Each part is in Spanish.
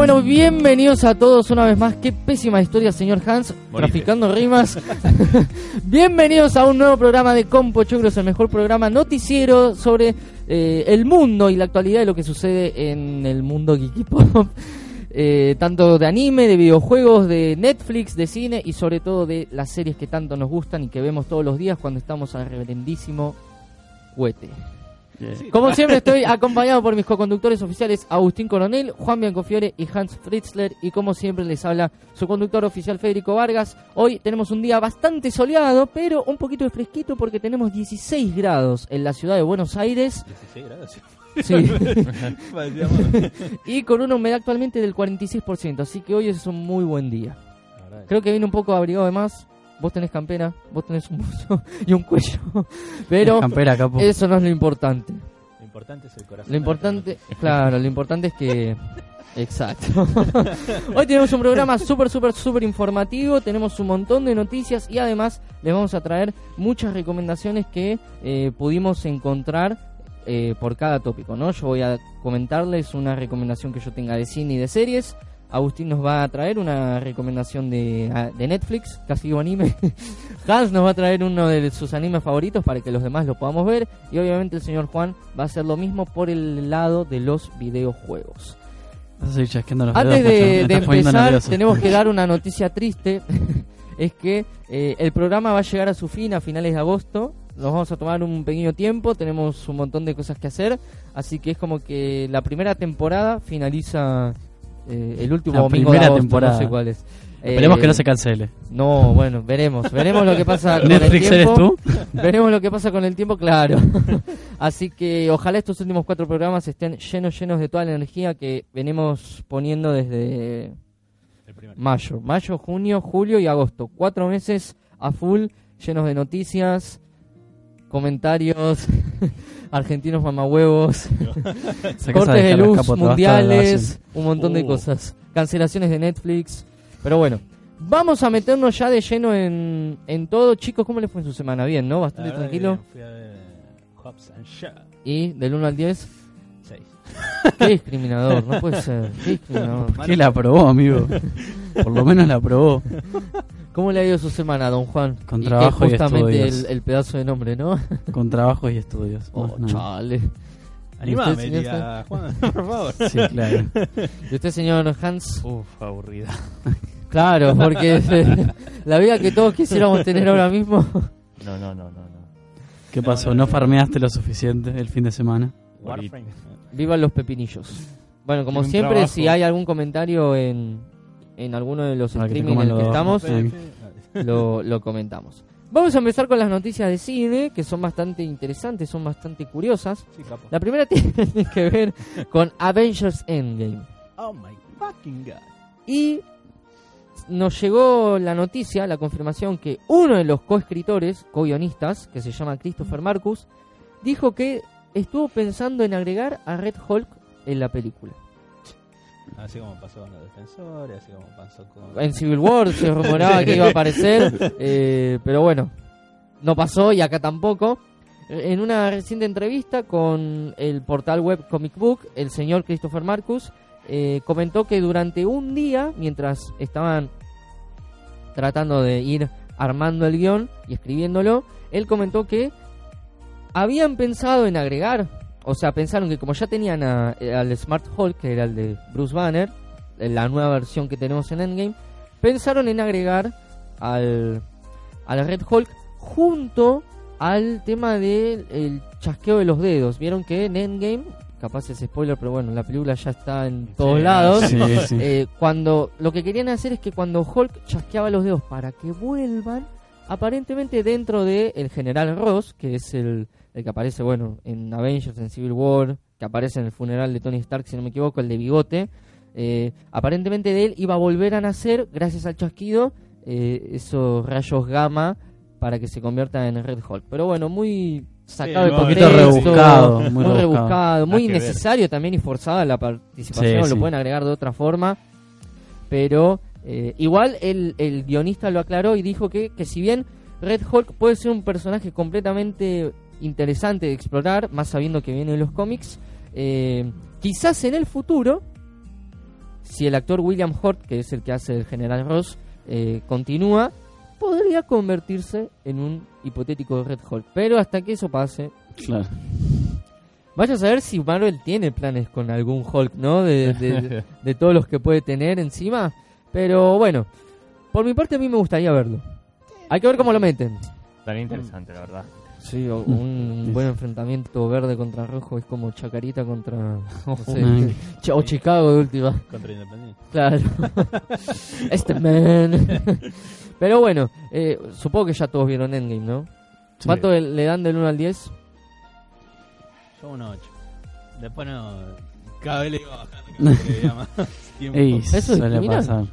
Bueno, bienvenidos a todos una vez más. Qué pésima historia, señor Hans. Morite. Traficando rimas. Bienvenidos a un nuevo programa de Compo Chocos, el mejor programa noticiero sobre el mundo y la actualidad de lo que sucede en el mundo geeky pop. Tanto de anime, de videojuegos, de Netflix, de cine y sobre todo de las series que tanto nos gustan y que vemos todos los días cuando estamos al reverendísimo cuete. Yeah. Como siempre estoy acompañado por mis co-conductores oficiales Agustín Coronel, Juan Bianco Fiore y Hans Fritzler. Y como siempre les habla su conductor oficial Federico Vargas. Hoy tenemos un día bastante soleado, pero un poquito de fresquito porque tenemos 16 grados en la ciudad de Buenos Aires. ¿16 grados? Sí. Y con una humedad actualmente del 46%, así que hoy es un muy buen día. Creo que viene un poco abrigado de más. Vos tenés campera, vos tenés un buzo y un cuello, pero campera, eso no es lo importante. Lo importante es el corazón. Lo importante, claro, lo importante es que... Exacto. Hoy tenemos un programa súper informativo, tenemos un montón de noticias y además les vamos a traer muchas recomendaciones que pudimos encontrar. Por cada tópico, ¿no? Yo voy a comentarles una recomendación que yo tenga de cine y de series. Agustín nos va a traer una recomendación de Netflix, casi digo anime. Hans nos va a traer uno de sus animes favoritos para que los demás lo podamos ver. Y obviamente el señor Juan va a hacer lo mismo por el lado de los videojuegos. Sí, los antes de empezar, tenemos que dar una noticia triste. Es que el programa va a llegar a su fin a finales de agosto. Nos vamos a tomar un pequeño tiempo, tenemos un montón de cosas que hacer. Así que es como que la primera temporada finaliza... el último la domingo primera de agosto, temporada. No sé cuál es. Esperemos que no se cancele. No, bueno, veremos lo que pasa con el tiempo. ¿Eres tú? Veremos lo que pasa con el tiempo, claro. Así que ojalá estos últimos 4 programas estén llenos de toda la energía que venimos poniendo desde mayo, junio, julio y agosto. 4 meses a full, llenos de noticias, comentarios... Argentinos mamahuevos, cortes de luz, capo, mundiales, un montón de cosas, cancelaciones de Netflix. Pero bueno, vamos a meternos ya de lleno en todo. Chicos, ¿cómo les fue en su semana? Bien, ¿no? Bastante tranquilo. Fui a ver Hobbs and Shaw. ¿Y del 1 al 10? 6. Qué discriminador, no puede ser. Qué discriminador. ¿Por qué la aprobó, amigo? Por lo menos la aprobó. ¿Cómo le ha ido su semana, don Juan? Con trabajo y estudios. Justamente el pedazo de nombre, ¿no? Con trabajo y estudios. Oh, no. Chale. Animame, diría Juan, por favor. Sí, claro. ¿Y usted, señor Hans? Uf, aburrida. Claro, porque la vida que todos quisiéramos tener ahora mismo. No. ¿Qué pasó? ¿No farmeaste lo suficiente el fin de semana? Warframe. Vivan los pepinillos. Bueno, como siempre, trabajo. Si hay algún comentario en alguno de los streaming en los que estamos, lo comentamos. Vamos a empezar con las noticias de cine, que son bastante interesantes, son bastante curiosas. Sí, la primera tiene que ver con Avengers Endgame. Oh my fucking god. Y nos llegó la noticia, la confirmación que uno de los coescritores, co-guionistas, que se llama Christopher Marcus, dijo que estuvo pensando en agregar a Red Hulk en la película. Así como pasó con los Defensores, así como pasó con... En Civil War se rumoraba que iba a aparecer, pero bueno, no pasó y acá tampoco. En una reciente entrevista con el portal web Comic Book, el señor Christopher Marcus comentó que durante un día, mientras estaban tratando de ir armando el guión y escribiéndolo, él comentó que habían pensado en agregar... O sea, pensaron que como ya tenían al Smart Hulk, que era el de Bruce Banner, la nueva versión que tenemos en Endgame, pensaron en agregar al Red Hulk junto al tema del chasqueo de los dedos. Vieron que en Endgame capaz es spoiler, pero bueno, la película ya está en todos lados. Sí, sí. Cuando lo que querían hacer es que cuando Hulk chasqueaba los dedos para que vuelvan, aparentemente dentro de el General Ross, que es el que aparece, bueno, en Avengers, en Civil War, que aparece en el funeral de Tony Stark, si no me equivoco, el de bigote, aparentemente de él iba a volver a nacer gracias al chasquido, esos rayos gamma para que se convierta en Red Hulk. Pero bueno, muy sacado de contexto, rebuscado, muy innecesario también y forzada la participación, lo pueden agregar de otra forma, pero igual el guionista lo aclaró y dijo que si bien Red Hulk puede ser un personaje completamente interesante de explorar, más sabiendo que viene de los cómics, quizás en el futuro, si el actor William Hurt, que es el que hace el General Ross, continúa, podría convertirse en un hipotético Red Hulk. Pero hasta que eso pase, claro, vaya a saber si Marvel tiene planes con algún Hulk, ¿no? De todos los que puede tener encima. Pero bueno, por mi parte a mí me gustaría verlo. Hay que ver cómo lo meten. Estaría interesante, la verdad. Sí, un buen enfrentamiento verde contra rojo es como Chacarita contra, no sé, o Chicago de última. Contra Independiente. Claro. Este man. Pero bueno, supongo que ya todos vieron Endgame, ¿no? Sí. ¿Cuánto le dan del 1 al 10? Yo un 8. Después no, cada vez le iba bajando, cada vez le iba más tiempo. Ey, eso suele pasar.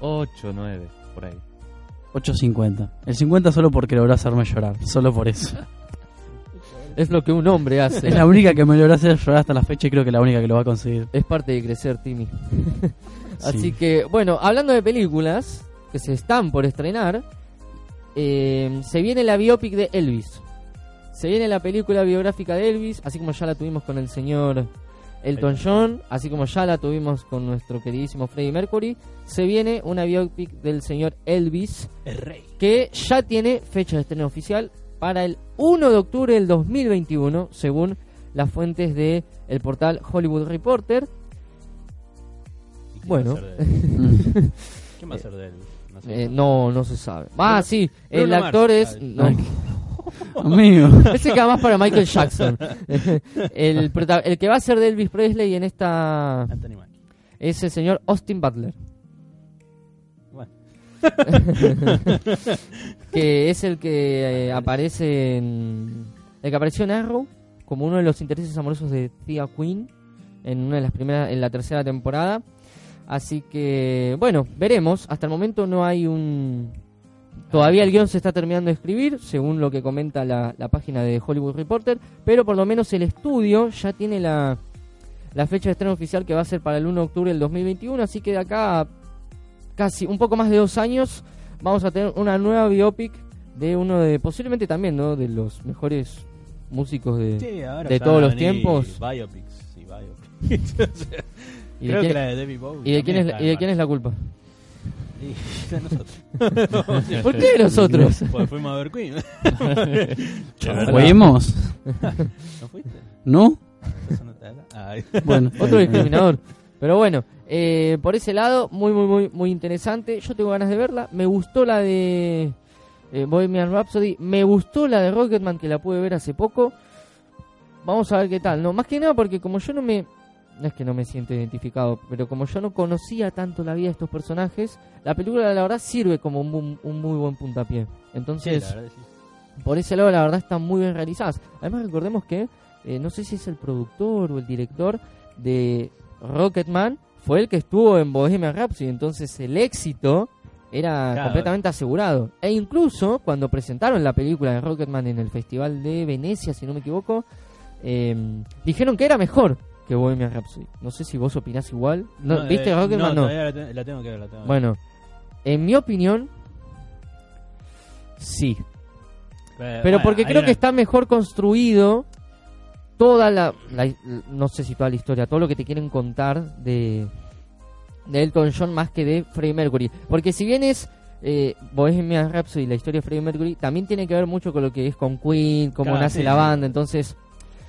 8, 9, por ahí. 8.50. El 50 solo porque logró hacerme llorar. Solo por eso. Es lo que un hombre hace. Es la única que me logró hacer llorar hasta la fecha y creo que es la única que lo va a conseguir. Es parte de crecer, Timmy. Sí. Así que, bueno, hablando de películas que se están por estrenar, se viene la biopic de Elvis. Se viene la película biográfica de Elvis, así como ya la tuvimos con el señor Elton John, así como ya la tuvimos con nuestro queridísimo Freddie Mercury, se viene una biopic del señor Elvis, el rey, que ya tiene fecha de estreno oficial para el 1 de octubre del 2021, según las fuentes de el portal Hollywood Reporter. Bueno, ¿qué va a ser de Elvis? No sé. No se sabe. Ah, sí, el actor es... Amigo. Ese que va más para Michael Jackson. El que va a ser de Elvis Presley en esta es el señor Austin Butler. Bueno. Que es el que aparece en... el que apareció en Arrow como uno de los intereses amorosos de Tía Queen en una de las primeras, en la tercera temporada. Así que bueno, veremos. Hasta el momento no hay un... Todavía el guión se está terminando de escribir, según lo que comenta la página de Hollywood Reporter, pero por lo menos el estudio ya tiene la fecha de estreno oficial, que va a ser para el 1 de octubre del 2021, así que de acá a casi un poco más de 2 años vamos a tener una nueva biopic de uno de, posiblemente también, ¿no?, de los mejores músicos de todos los tiempos. Biopics y biopics. ¿Y creo de quién, que la de David Bowie? ¿Y de quién es la culpa? Y de nosotros. ¿Por qué de nosotros? Pues fuimos a ver Queen. ¿Fuimos? ¿No fuiste? ¿No? Bueno, otro discriminador. Pero bueno, por ese lado, muy, muy, muy, muy interesante. Yo tengo ganas de verla. Me gustó la de Bohemian Rhapsody. Me gustó la de Rocketman, que la pude ver hace poco. Vamos a ver qué tal. No, más que nada porque como yo no es que no me siento identificado, pero como yo no conocía tanto la vida de estos personajes, la película la verdad sirve como un muy buen puntapié. Entonces, sí, por ese lado la verdad están muy bien realizadas. Además recordemos que, no sé si es el productor o el director de Rocketman, fue el que estuvo en Bohemian Rhapsody, entonces el éxito era completamente asegurado. E incluso cuando presentaron la película de Rocketman en el Festival de Venecia, si no me equivoco, dijeron que era mejor que Bohemian Rhapsody. No sé si vos opinás igual. No, ¿viste Rocketman? No. La tengo que ver, Bueno, en mi opinión, sí. Pero bueno, porque creo que está mejor construido toda la... No sé si toda la historia, todo lo que te quieren contar de Elton John más que de Freddie Mercury. Porque si bien es... Bohemian Rhapsody, la historia de Freddie Mercury, también tiene que ver mucho con lo que es con Queen, cómo nace la banda. Entonces,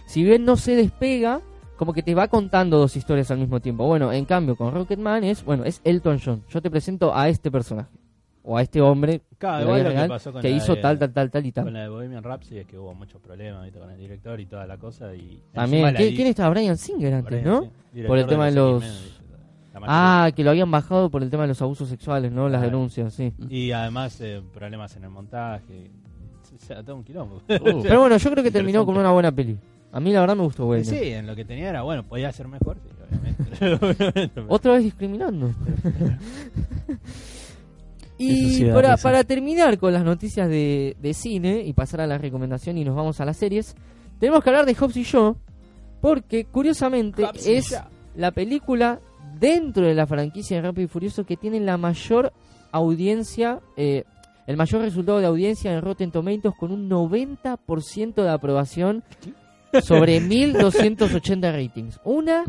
si bien no se despega, como que te va contando dos historias al mismo tiempo. Bueno, en cambio, con Rocketman es Elton John. Yo te presento a este personaje. o a este hombre que hizo tal y tal. Con la de Bohemian Rhapsody es que hubo muchos problemas, ¿viste? Con el director y toda la cosa. Y también, ¿quién estaba? Bryan Singer antes, Bryan, ¿no? Sí. Por el tema de los... que lo habían bajado por el tema de los abusos sexuales, ¿no? Las denuncias, sí. Y además problemas en el montaje. O sea, todo un quilombo. Pero bueno, yo creo que terminó con una buena peli. A mí la verdad me gustó, güey. Sí, en lo que tenía era bueno, podía ser mejor, sí, obviamente. Otra vez discriminando. Y sí, para terminar con las noticias de cine y pasar a la recomendación y nos vamos a las series, tenemos que hablar de Hobbs y Shaw, porque curiosamente es la película dentro de la franquicia de Rápido y Furioso que tiene la mayor audiencia, el mayor resultado de audiencia en Rotten Tomatoes, con un 90% de aprobación sobre 1280 ratings. Una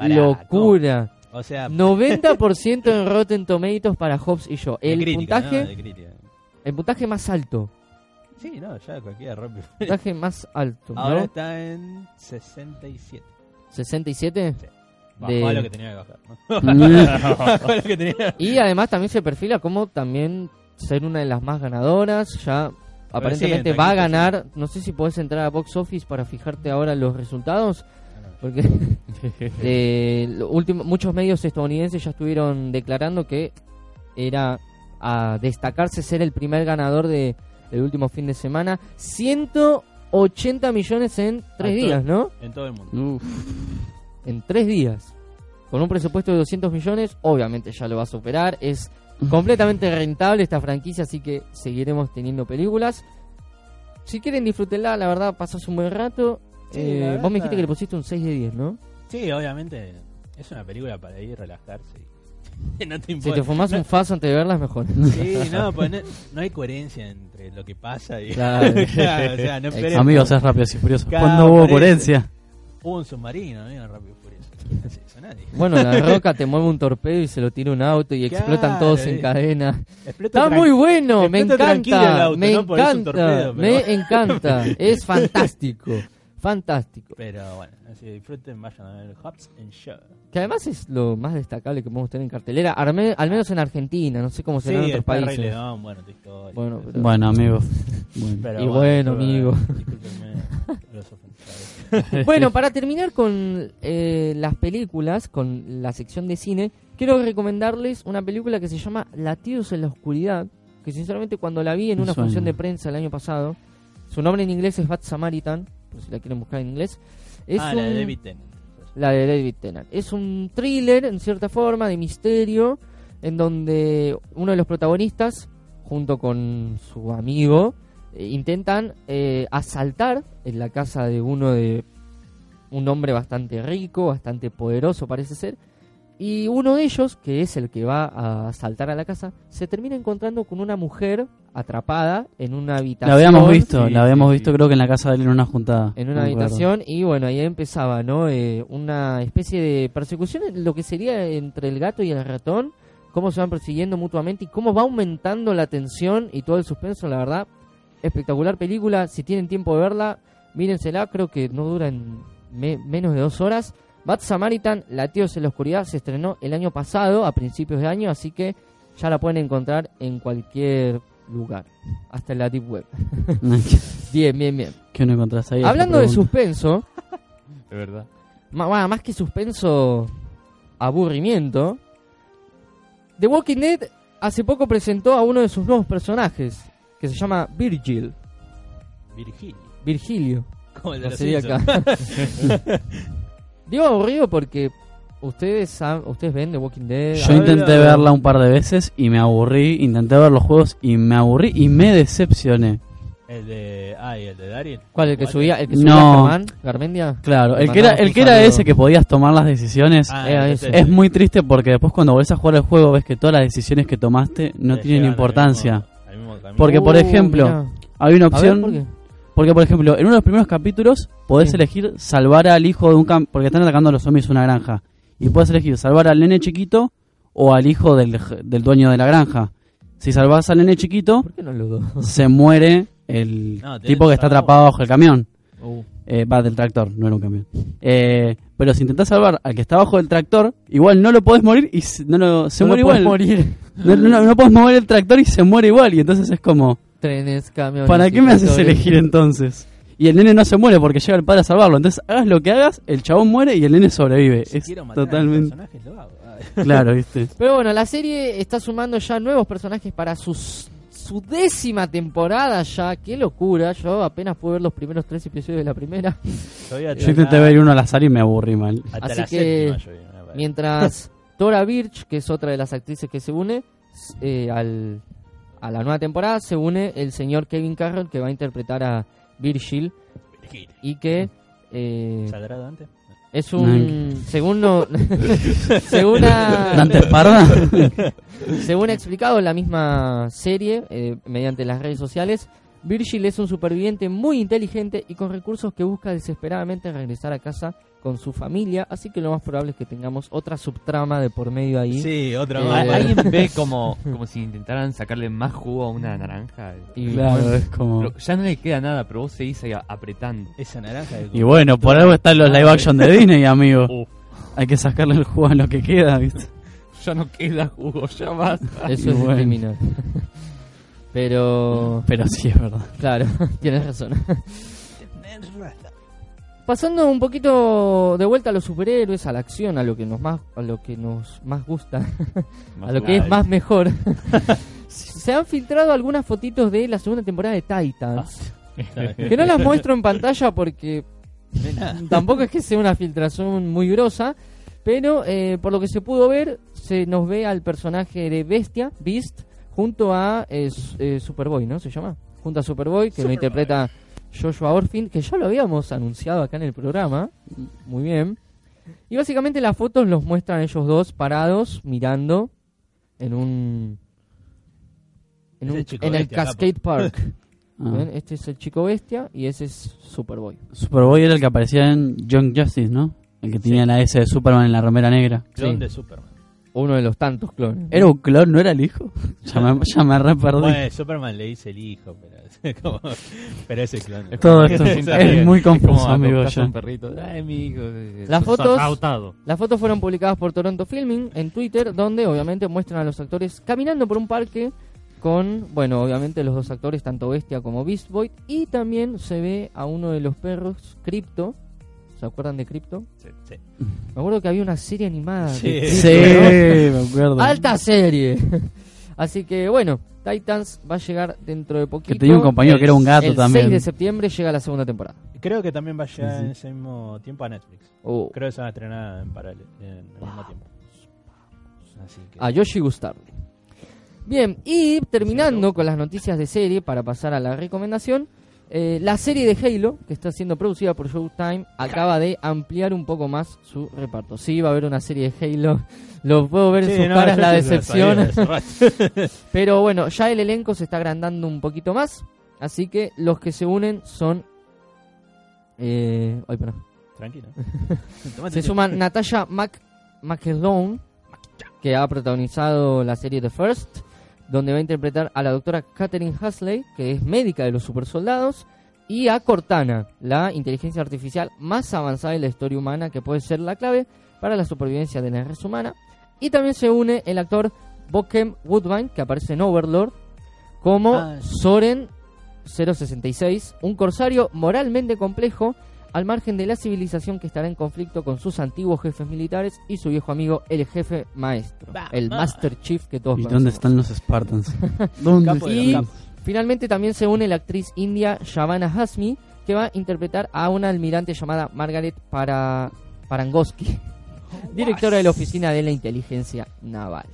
locura. O sea, 90% en Rotten Tomatoes para Hobbs y Shaw. El puntaje más alto. Sí, no, ya cualquiera rompe. El puntaje más alto. Ahora está en 67. ¿67? Sí. Bajó lo que tenía que bajar, ¿no? Bajó lo que tenía. Y además también se perfila como también ser una de las más ganadoras. Ya aparentemente va a ganar. No sé si podés entrar a Box Office para fijarte ahora los resultados. Porque muchos medios estadounidenses ya estuvieron declarando que era a destacarse ser el primer ganador del último fin de semana. 180 millones en 3 días, ¿no? En todo el mundo. En 3 días. Con un presupuesto de 200 millones, obviamente ya lo va a superar. Es completamente rentable esta franquicia, así que seguiremos teniendo películas. Si quieren disfrútenla, la verdad pasás un buen rato. Sí, vos me dijiste que le pusiste un 6 de 10, ¿no? Sí, obviamente. Es una película para ir a relajarse. No te importa. Si te fumás un faso antes de verla es mejor. Sí, no, pues no hay coherencia entre lo que pasa y... Claro, o sea, no esperes. Amigos, es Rápido y Furioso. ¿Cuándo hubo coherencia? Hubo un submarino, amigo, Rápido y Furioso. Bueno, la roca te mueve un torpedo y se lo tira un auto y explotan todos en cadena. Está muy bueno, me encanta. El auto, me encanta, torpedo, me encanta. Es fantástico. Fantástico. Pero bueno, si disfruten, vayan a ver Hobbs and Shaw. Que además es lo más destacable que podemos tener en cartelera, al menos en Argentina, no sé cómo será en otros países. Rey León, bueno, amigos. Amigos. Bueno, para terminar con las películas, con la sección de cine, quiero recomendarles una película que se llama Latidos en la Oscuridad, que sinceramente cuando la vi en una función de prensa el año pasado, su nombre en inglés es Bad Samaritan, si la quieren buscar en inglés. La de David Tennant. La de David Tennant. Es un thriller, en cierta forma, de misterio, en donde uno de los protagonistas, junto con su amigo, intentan asaltar en la casa de un hombre bastante rico, bastante poderoso parece ser, y uno de ellos, que es el que va a asaltar a la casa, se termina encontrando con una mujer atrapada en una habitación. La habíamos visto creo que en la casa de él, en una juntada. En una habitación, y bueno, ahí empezaba, ¿no? Una especie de persecución, lo que sería entre el gato y el ratón, cómo se van persiguiendo mutuamente y cómo va aumentando la tensión y todo el suspenso, la verdad. Espectacular película, si tienen tiempo de verla, mírensela, creo que no duran menos de 2 horas. Bad Samaritan, Latidos en la Oscuridad, se estrenó el año pasado, a principios de año, así que ya la pueden encontrar en cualquier lugar, hasta en la Deep Web. Bien. ¿Qué no encontrás ahí? Hablando de suspenso, de verdad. Más que suspenso, aburrimiento. The Walking Dead hace poco presentó a uno de sus nuevos personajes, que se llama Virgilio. Como el de acá. Digo aburrido porque ustedes ven The Walking Dead. Yo intenté verla un par de veces y me aburrí. Intenté ver los juegos y me aburrí y me decepcioné. El de Daryl. ¿Cuál? ¿El que subía Garmendia? Claro, el que era ese que podías tomar las decisiones. Es muy triste porque después cuando volvés a jugar el juego ves que todas las decisiones que tomaste no tienen importancia. Porque por ejemplo, hay una opción. Porque, por ejemplo, en uno de los primeros capítulos podés elegir salvar al hijo de un campo... Porque están atacando a los zombies una granja. Y podés elegir salvar al nene chiquito o al hijo del dueño de la granja. Si salvás al nene chiquito, se muere el tipo que está atrapado bajo el camión. Va del tractor, no era un camión. Pero si intentás salvar al que está abajo del tractor, igual no lo podés morir y se muere igual. No podés mover el tractor y se muere igual. Y entonces es como... Trenes, camiones... ¿Para qué me haces elegir entonces? Y el nene no se muere porque llega el padre a salvarlo. Entonces hagas lo que hagas, el chabón muere y el nene sobrevive. Si es quiero matar totalmente... a los personajes, lo hago. Claro, viste. Pero bueno, la serie está sumando ya nuevos personajes para su 10ª temporada ya. Qué locura. Yo apenas pude ver los primeros 3 episodios de la primera. Yo intenté ver uno al azar y me aburrí mal. Así que mientras Tora Birch, que es otra de las actrices que se une a la nueva temporada, se une el señor Kevin Carroll, que va a interpretar a Virgil. Y que ¿saldrá Dante? Es un segundo. Según ha explicado en la misma serie, mediante las redes sociales, Virgil es un superviviente muy inteligente y con recursos que busca desesperadamente regresar a casa con su familia, así que lo más probable es que tengamos otra subtrama de por medio ahí. Sí, otra más. Alguien ve como si intentaran sacarle más jugo a una naranja. Y claro, bueno, es como... Ya no le queda nada, pero vos seguís ahí apretando esa naranja. Y bueno, por algo están los live action de Disney, amigo. Hay que sacarle el jugo a lo que queda, ¿viste? Ya no queda jugo, ya basta. Eso es bueno. Criminal. Pero sí, es verdad. Claro, tienes razón. Pasando un poquito de vuelta a los superhéroes, a la acción, a lo que nos más gusta, a lo que es más mejor. Se han filtrado algunas fotitos de la segunda temporada de Titans, que no las muestro en pantalla porque tampoco es que sea una filtración muy grosa, pero por lo que se pudo ver, se nos ve al personaje de Beast, junto a Superboy, ¿no? ¿Se llama? Junto a Superboy, que lo interpreta Joshua Orphan, que ya lo habíamos anunciado acá en el programa. Muy bien. Y básicamente las fotos los muestran ellos dos parados, mirando en el Cascade Park. ¿Ven? Este es el chico bestia y ese es Superboy. Superboy era el que aparecía en Young Justice, ¿no? El que tenía la S de Superman en la remera negra. Clon de Superman. Uno de los tantos clones. ¿Era un clon? ¿No era el hijo? ya me re perdí. Bueno, Superman le dice el hijo, pero ese clon. ¿No? Todo esto es muy confuso, amigo. Las fotos fueron publicadas por Toronto Filming en Twitter, donde obviamente muestran a los actores caminando por un parque con, bueno, obviamente los dos actores, tanto Bestia como Beast Boy, y también se ve a uno de los perros, Krypto. ¿Se acuerdan de Krypto? Sí. Me acuerdo que había una serie animada. Sí, me acuerdo. Alta serie. Así que bueno, Titans va a llegar dentro de poquito. Que tenía un compañero que era un gato también. El 6 de septiembre llega la segunda temporada. Creo que también va a llegar en ese mismo tiempo a Netflix. Creo que se va a estrenar en paralelo, en el mismo tiempo. Así que... A Yoshi Gustardi. Bien, y terminando con las noticias de serie para pasar a la recomendación. La serie de Halo, que está siendo producida por Showtime, acaba de ampliar un poco más su reparto. Sí, va a haber una serie de Halo. Lo puedo ver en sus caras, la decepción. Pero bueno, ya el elenco se está agrandando un poquito más. Así que los que se unen son... Ay, perdón. Tranquilo. Se suman Natasha McElhone, que ha protagonizado la serie The First, donde va a interpretar a la doctora Katherine Huxley, que es médica de los supersoldados, y a Cortana, la inteligencia artificial más avanzada de la historia humana, que puede ser la clave para la supervivencia de la raza humana. Y también se une el actor Bokeem Woodbine, que aparece en Overlord, como Soren 066, un corsario moralmente complejo, al margen de la civilización, que estará en conflicto con sus antiguos jefes militares y su viejo amigo, el jefe maestro, el Master Chief que todos conocemos. ¿Y dónde están los Spartans? Y finalmente también se une la actriz india Shabana Azmi, que va a interpretar a una almirante llamada Margaret Parangoski, directora de la Oficina de la Inteligencia Naval.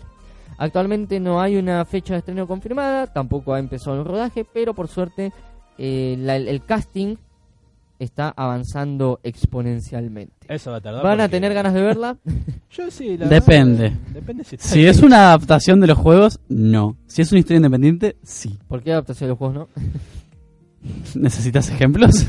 Actualmente no hay una fecha de estreno confirmada, tampoco ha empezado el rodaje, pero por suerte el casting está avanzando exponencialmente. Eso va a tardar. ¿Van a tener ganas de verla? Yo sí, la depende. Depende si es una adaptación de los juegos, no. Si es una historia independiente, sí. ¿Por qué adaptación de los juegos no? ¿Necesitas ejemplos?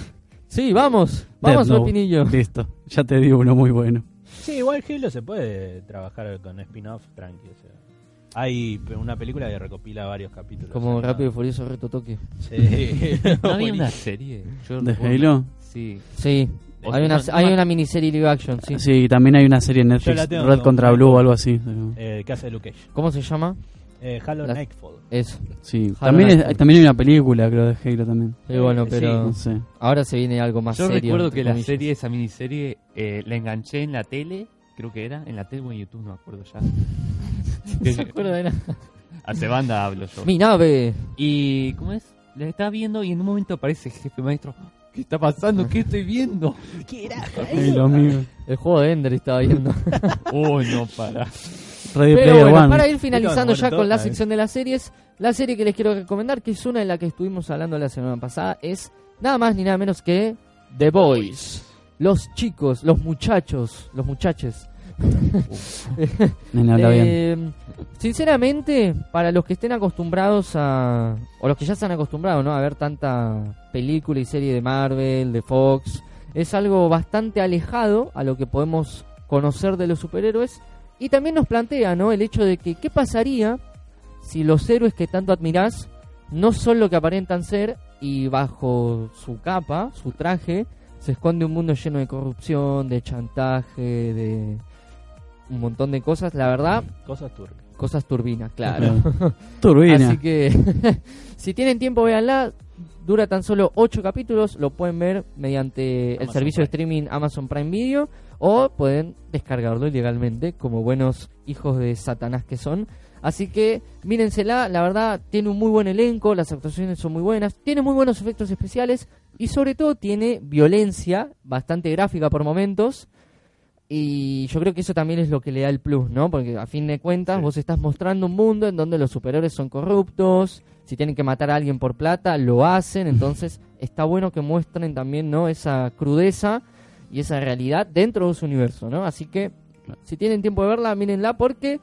Sí, vamos, Martinillo. Listo, ya te digo uno muy bueno. Sí, igual Halo se puede trabajar con spin-off tranqui, o sea. Hay una película que recopila varios capítulos. Como ¿no? Rápido y Furioso Reto Tokio. Sí. ¿No había una serie? ¿De Halo? Sí. Sí. Hay una miniserie live action, sí. Sí, también hay una serie en Netflix, Red contra Blue o algo así. ¿Qué hace Luke Cage? ¿Cómo se llama? Halo Nightfall. Eso. Sí. También hay una película, creo, de Halo también. Sí, bueno, pero sí. No sé. Ahora se viene algo más serio. Yo recuerdo que la serie, esa miniserie, la enganché en la tele, creo que era, en la tele o en YouTube, no me acuerdo ya. No se acuerda de nada. Hace banda hablo yo. ¡Mi nave! Y, ¿cómo es? La estaba viendo y en un momento aparece el jefe maestro. ¿Qué está pasando? ¿Qué estoy viendo? ¿Qué era? El juego de Ender estaba viendo. Oh, no, para. Pero bueno, para ir finalizando ya con la sección de las series, la serie que les quiero recomendar, que es una en la que estuvimos hablando la semana pasada, es nada más ni nada menos que The Boys. Los chicos, los muchaches. Sinceramente, para los que estén acostumbrados a, o los que ya se han acostumbrado, ¿no?, a ver tanta película y serie de Marvel, de Fox, es algo bastante alejado a lo que podemos conocer de los superhéroes. Y también nos plantea, ¿no?, el hecho de que qué pasaría si los héroes que tanto admirás no son lo que aparentan ser, y bajo su capa, su traje, se esconde un mundo lleno de corrupción, de chantaje, de un montón de cosas, la verdad. Cosas turbinas. Cosas turbinas, claro. Turbina. Así que, si tienen tiempo, véanla. Dura tan solo 8 capítulos. Lo pueden ver mediante Amazon el servicio Prime. De streaming Amazon Prime Video. O pueden descargarlo ilegalmente, como buenos hijos de Satanás que son. Así que, mírensela. La verdad, tiene un muy buen elenco. Las actuaciones son muy buenas. Tiene muy buenos efectos especiales. Y sobre todo, tiene violencia bastante gráfica por momentos. Y yo creo que eso también es lo que le da el plus, ¿no? Porque a fin de cuentas sí. Vos estás mostrando un mundo en donde los superhéroes son corruptos, si tienen que matar a alguien por plata, lo hacen, entonces está bueno que muestren también, ¿no?, esa crudeza y esa realidad dentro de su universo, ¿no? Así que si tienen tiempo de verla, mírenla, porque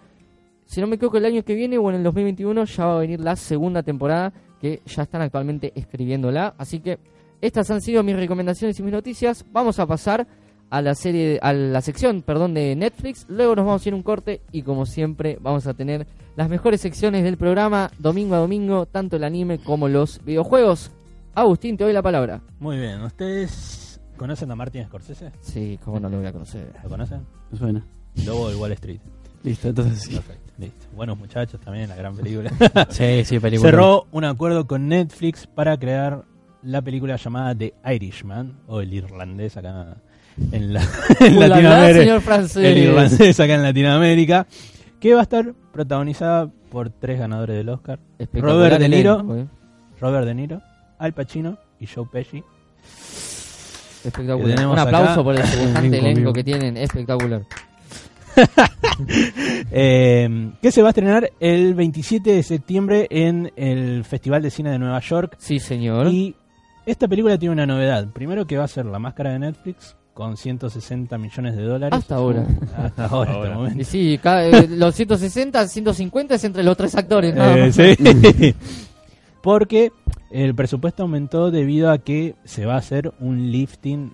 si no me equivoco el año que viene o en el 2021 ya va a venir la segunda temporada, que ya están actualmente escribiéndola. Así que estas han sido mis recomendaciones y mis noticias. Vamos a pasar a la sección de Netflix. Luego nos vamos a ir un corte y, como siempre, vamos a tener las mejores secciones del programa domingo a domingo, tanto el anime como los videojuegos. Agustín, te doy la palabra. Muy bien, ¿ustedes conocen a Martin Scorsese? Sí, cómo no lo voy a conocer. ¿Lo conocen? Me suena. Lobo de Wall Street. Listo, entonces sí. Perfecto, listo. Buenos muchachos también, la gran película. sí, película. Cerró un acuerdo con Netflix para crear la película llamada The Irishman, o El Irlandés acá en Latinoamérica, El Irlandés acá en Latinoamérica, que va a estar protagonizada por 3 ganadores del Oscar: Robert De Niro, Al Pacino y Joe Pesci. Espectacular. Un aplauso acá por el semejante elenco que tienen. Espectacular. Que se va a estrenar el 27 de septiembre en el Festival de Cine de Nueva York. Sí, señor. Y esta película tiene una novedad. Primero, que va a ser la máscara de Netflix, con $160 millones. Hasta ahora. Momento. Y sí, los 160, 150 es entre los 3 actores. Sí. Porque el presupuesto aumentó debido a que se va a hacer un lifting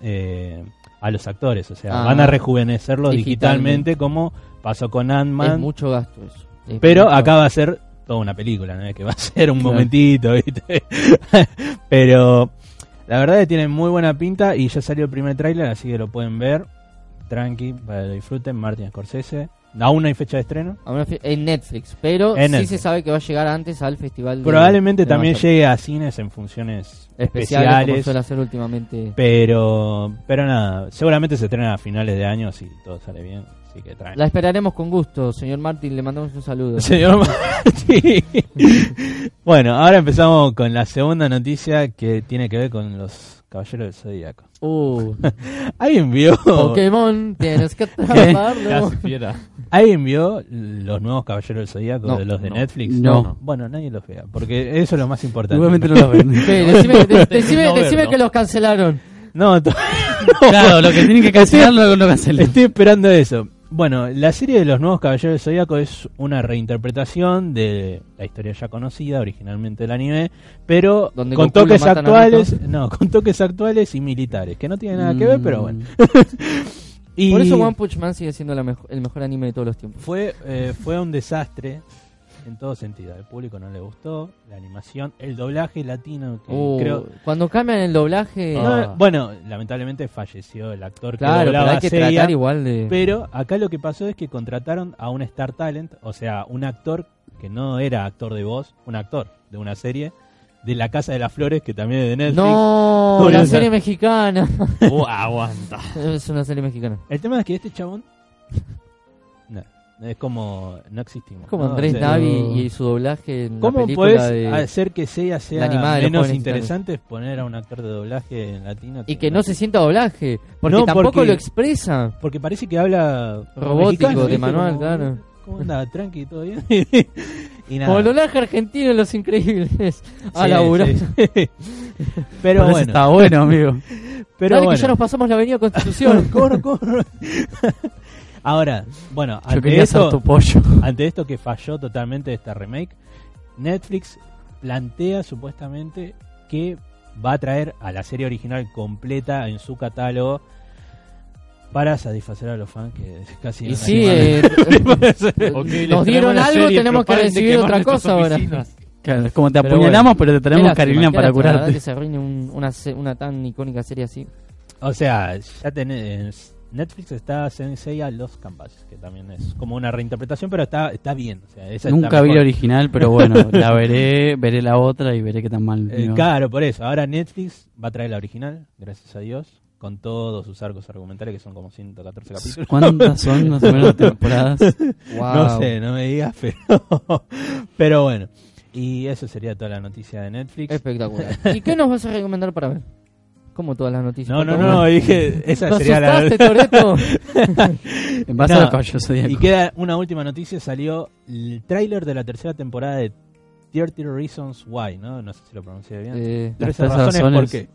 a los actores. O sea, van a rejuvenecerlos digitalmente, como pasó con Ant-Man. Es mucho gasto eso. Pero acá va a ser toda una película, ¿no?, que va a ser un momentito, ¿viste? Pero la verdad es que tienen muy buena pinta y ya salió el primer tráiler, así que lo pueden ver. Tranqui, para que lo disfruten. Martin Scorsese. Aún no hay fecha de estreno. En Netflix, pero en sí Netflix. Se sabe que va a llegar antes al festival. Probablemente también llegue a cines en funciones especiales, como suele hacer últimamente. Pero nada, seguramente se estrena a finales de año si todo sale bien. Así que tranqui. La esperaremos con gusto, señor Martín. Le mandamos un saludo. Señor Martín. Bueno, ahora empezamos con la segunda noticia, que tiene que ver con los Caballeros del Zodíaco. ¿Alguien vio Pokémon? Tienes que atraparlo. ¿Alguien vio los nuevos Caballeros del Zodíaco, de los de Netflix? No. Bueno, nadie los vea, porque eso es lo más importante. Igualmente no los ven. Decime que los cancelaron. No. Claro, lo que tienen que cancelar lo cancelan. Estoy esperando eso. Bueno, la serie de los nuevos Caballeros del Zodíaco es una reinterpretación de la historia ya conocida, originalmente del anime, pero con toques actuales, y militares, que no tiene nada que ver, pero bueno. Y por eso One Punch Man sigue siendo el mejor anime de todos los tiempos. Fue un desastre. en todo sentido. Al público no le gustó la animación, el doblaje latino. Que creo... Cuando cambian el doblaje... No, bueno, lamentablemente falleció el actor que doblaba, pero hay que Seiya, tratar igual de... Pero acá lo que pasó es que contrataron a un Star Talent, o sea, un actor que no era actor de voz, un actor de una serie... De La Casa de las Flores, que también es de Netflix. ¡No! Una serie mexicana. Aguanta. Es una serie mexicana. El tema es que este chabón... No, es como... No existimos. Como ¿no? Andrés Navi y su doblaje en la película de... ¿Cómo podés hacer que sea menos interesante poner a un actor de doblaje en latino? Y que no se sienta doblaje. Porque no, tampoco lo expresa. Porque parece que habla... Robótico, mexicano, de manual, como, claro. ¿Cómo anda? Tranqui, ¿todo bien? Como el doblaje argentino en Los Increíbles. A laburar. Sí. Pero bueno. Está bueno, amigo. Pero bueno. Que ya nos pasamos la avenida Constitución. Corro. Ahora, bueno, ante esto que falló totalmente esta remake, Netflix plantea supuestamente que va a traer a la serie original completa en su catálogo para satisfacer a los fans que casi... Y sí, okay, nos dieron algo, tenemos que recibir otra cosa ahora. Claro, es como te apuñalamos, pero te traemos Carolina para curarte. Que se arruine una tan icónica serie así. O sea, ya tenés... Netflix está Senseiya Lost Canvas, que también es como una reinterpretación, pero está bien. O sea, esa nunca vi la original, pero bueno, la veré la otra y veré qué tan mal. Claro, por eso. Ahora Netflix va a traer la original, gracias a Dios. Con todos sus arcos argumentales, que son como 114 capítulos. ¿Cuántas son más o menos temporadas? Wow. No sé, no me digas, pero bueno. Y eso sería toda la noticia de Netflix. Espectacular. ¿Y qué nos vas a recomendar para ver? Como todas las noticias. No, dije, esa sería la... ¿Te asustaste, Toretto? En base a Caballeros del Zodíaco. Y queda una última noticia, salió el tráiler de la tercera temporada de 30 Reasons Why, ¿no? No sé si lo pronuncié bien. 13 razones por qué.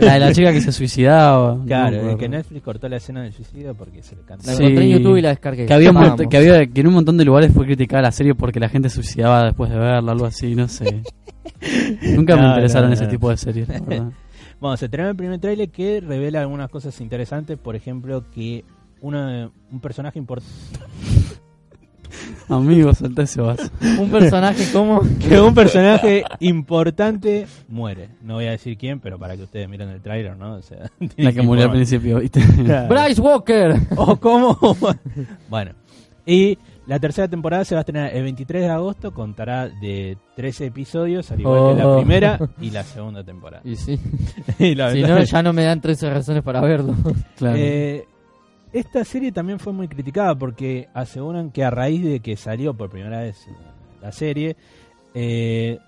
La de la chica que se suicidaba. Claro, no, que Netflix cortó la escena del suicidio porque se le cantó. La encontré en YouTube y la descargué. Que en un montón de lugares fue criticada la serie porque la gente se suicidaba después de verla, algo así, no sé. Nunca me interesaron ese tipo de series, la verdad. Bueno, se terminó el primer trailer que revela algunas cosas interesantes. Por ejemplo, que un personaje importante... Amigo, soltá ese vaso. Un personaje importante muere. No voy a decir quién, pero para que ustedes miren el tráiler, ¿no? O sea, la que murió al principio, ¿viste? Claro. Bryce Walker. ¿O cómo? Bueno. Y la tercera temporada se va a estrenar el 23 de agosto. Contará de 13 episodios, al igual que la primera y la segunda temporada. Y sí. Y si no, ya no me dan 13 razones para verlo. Claro. Esta serie también fue muy criticada porque aseguran que a raíz de que salió por primera vez la serie,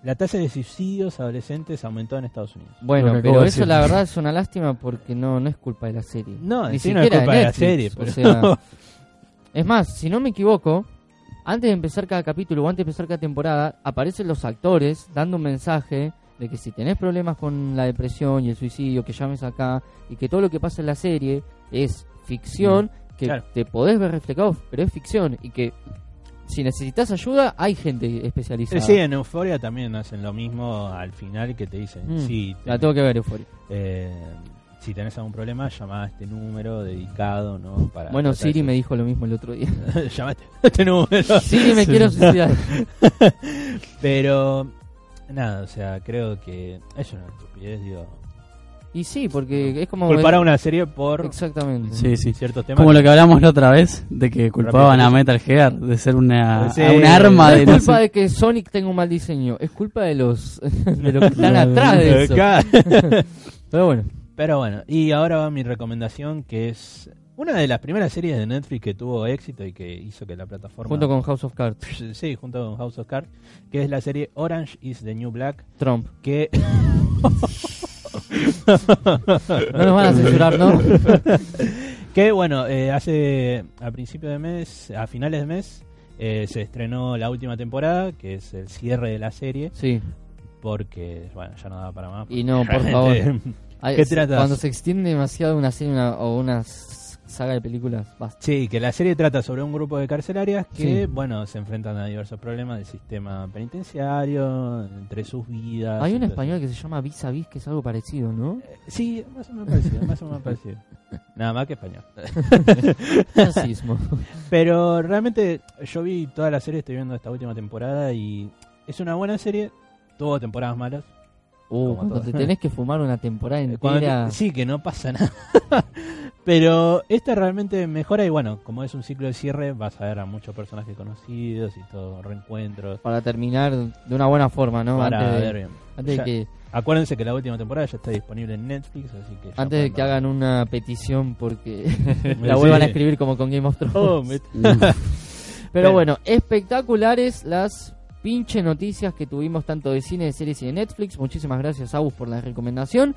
la tasa de suicidios adolescentes aumentó en Estados Unidos. Bueno, pero eso la verdad es una lástima porque no es culpa de la serie. No, ni siquiera no es culpa de Netflix, la serie. Pero... O sea, es más, si no me equivoco, antes de empezar cada capítulo o antes de empezar cada temporada, aparecen los actores dando un mensaje de que si tenés problemas con la depresión y el suicidio, que llames acá y que todo lo que pasa en la serie es... ficción, que te podés ver reflejado, pero es ficción, y que si necesitas ayuda, hay gente especializada. Sí, en Euforia también hacen lo mismo al final, que te dicen la tengo que ver, Euforia. Si tenés algún problema, llamá a este número dedicado, ¿no? Para Siri me dijo lo mismo el otro día. Llamaste a este número. Siri, me quiero suicidar. Pero nada, o sea, creo que es una estupidez, digo. Y sí, porque es como... Culpar a una serie por... Exactamente. Sí. Ciertos temas. Como lo que hablamos la otra vez, de que culpaban a Metal Gear de ser un arma de... No es culpa de que Sonic tenga un mal diseño, es culpa de los que están atrás de eso. Pero bueno, y ahora va mi recomendación, que es una de las primeras series de Netflix que tuvo éxito y que hizo que la plataforma... Junto con House of Cards. Sí, junto con House of Cards, que es la serie Orange is the New Black. Trump. Que... No nos van a censurar, ¿no? Que bueno, a finales de mes, se estrenó la última temporada, que es el cierre de la serie. Sí. Porque, bueno, ya no daba para más. Y no, por favor. ¿Qué tratas? Cuando se extiende demasiado una serie o una saga de películas. Basta. Sí, que la serie trata sobre un grupo de carcelarias que, sí, bueno, se enfrentan a diversos problemas del sistema penitenciario, entre sus vidas. Hay un español que se llama Vis a Vis, que es algo parecido, ¿no? Sí, más o menos parecido, más o menos parecido. Nada más que español. Racismo. Pero realmente yo vi toda la serie, estoy viendo esta última temporada y es una buena serie. Tuvo temporadas malas. Cuando te tenés que fumar una temporada entera. Sí, que no pasa nada. Pero esta realmente mejora y bueno, como es un ciclo de cierre, vas a ver a muchos personajes conocidos y todo, reencuentros. Para terminar de una buena forma, ¿no? Para ver bien. Antes ya, de que... Acuérdense que la última temporada ya está disponible en Netflix, así que... Antes de que hagan una petición porque la vuelvan a escribir como con Game of Thrones. Pero bueno, espectaculares las... pinche noticias que tuvimos tanto de cine, de series y de Netflix. Muchísimas gracias, Agus, por la recomendación.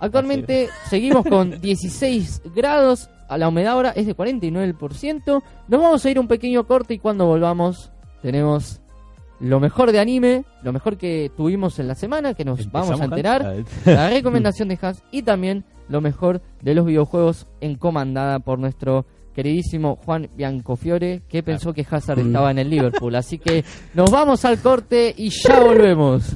Actualmente seguimos con 16 grados. A la humedad ahora es de 49%. Nos vamos a ir un pequeño corte y cuando volvamos tenemos lo mejor de anime, lo mejor que tuvimos en la semana, que nos vamos a enterar. La recomendación de Hans y también lo mejor de los videojuegos en comandada por nuestro... queridísimo Juan Bianco Fiore, que pensó que Hazard estaba en el Liverpool. Así que nos vamos al corte y ya volvemos.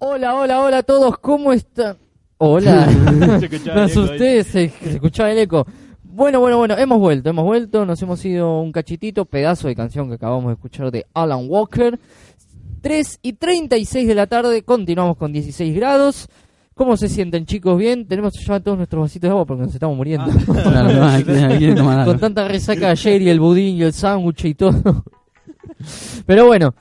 Hola, hola, hola a todos, ¿cómo están? Hola, me asusté, se escuchaba el eco. Bueno, hemos vuelto, nos hemos ido un cachitito, pedazo de canción que acabamos de escuchar de Alan Walker. 3:36 de la tarde, continuamos con 16 grados. ¿Cómo se sienten, chicos? ¿Bien? Tenemos que llevar todos nuestros vasitos de agua porque nos estamos muriendo. Ah, claro. Con tanta resaca ayer y el budín y el sándwich y todo. Pero bueno,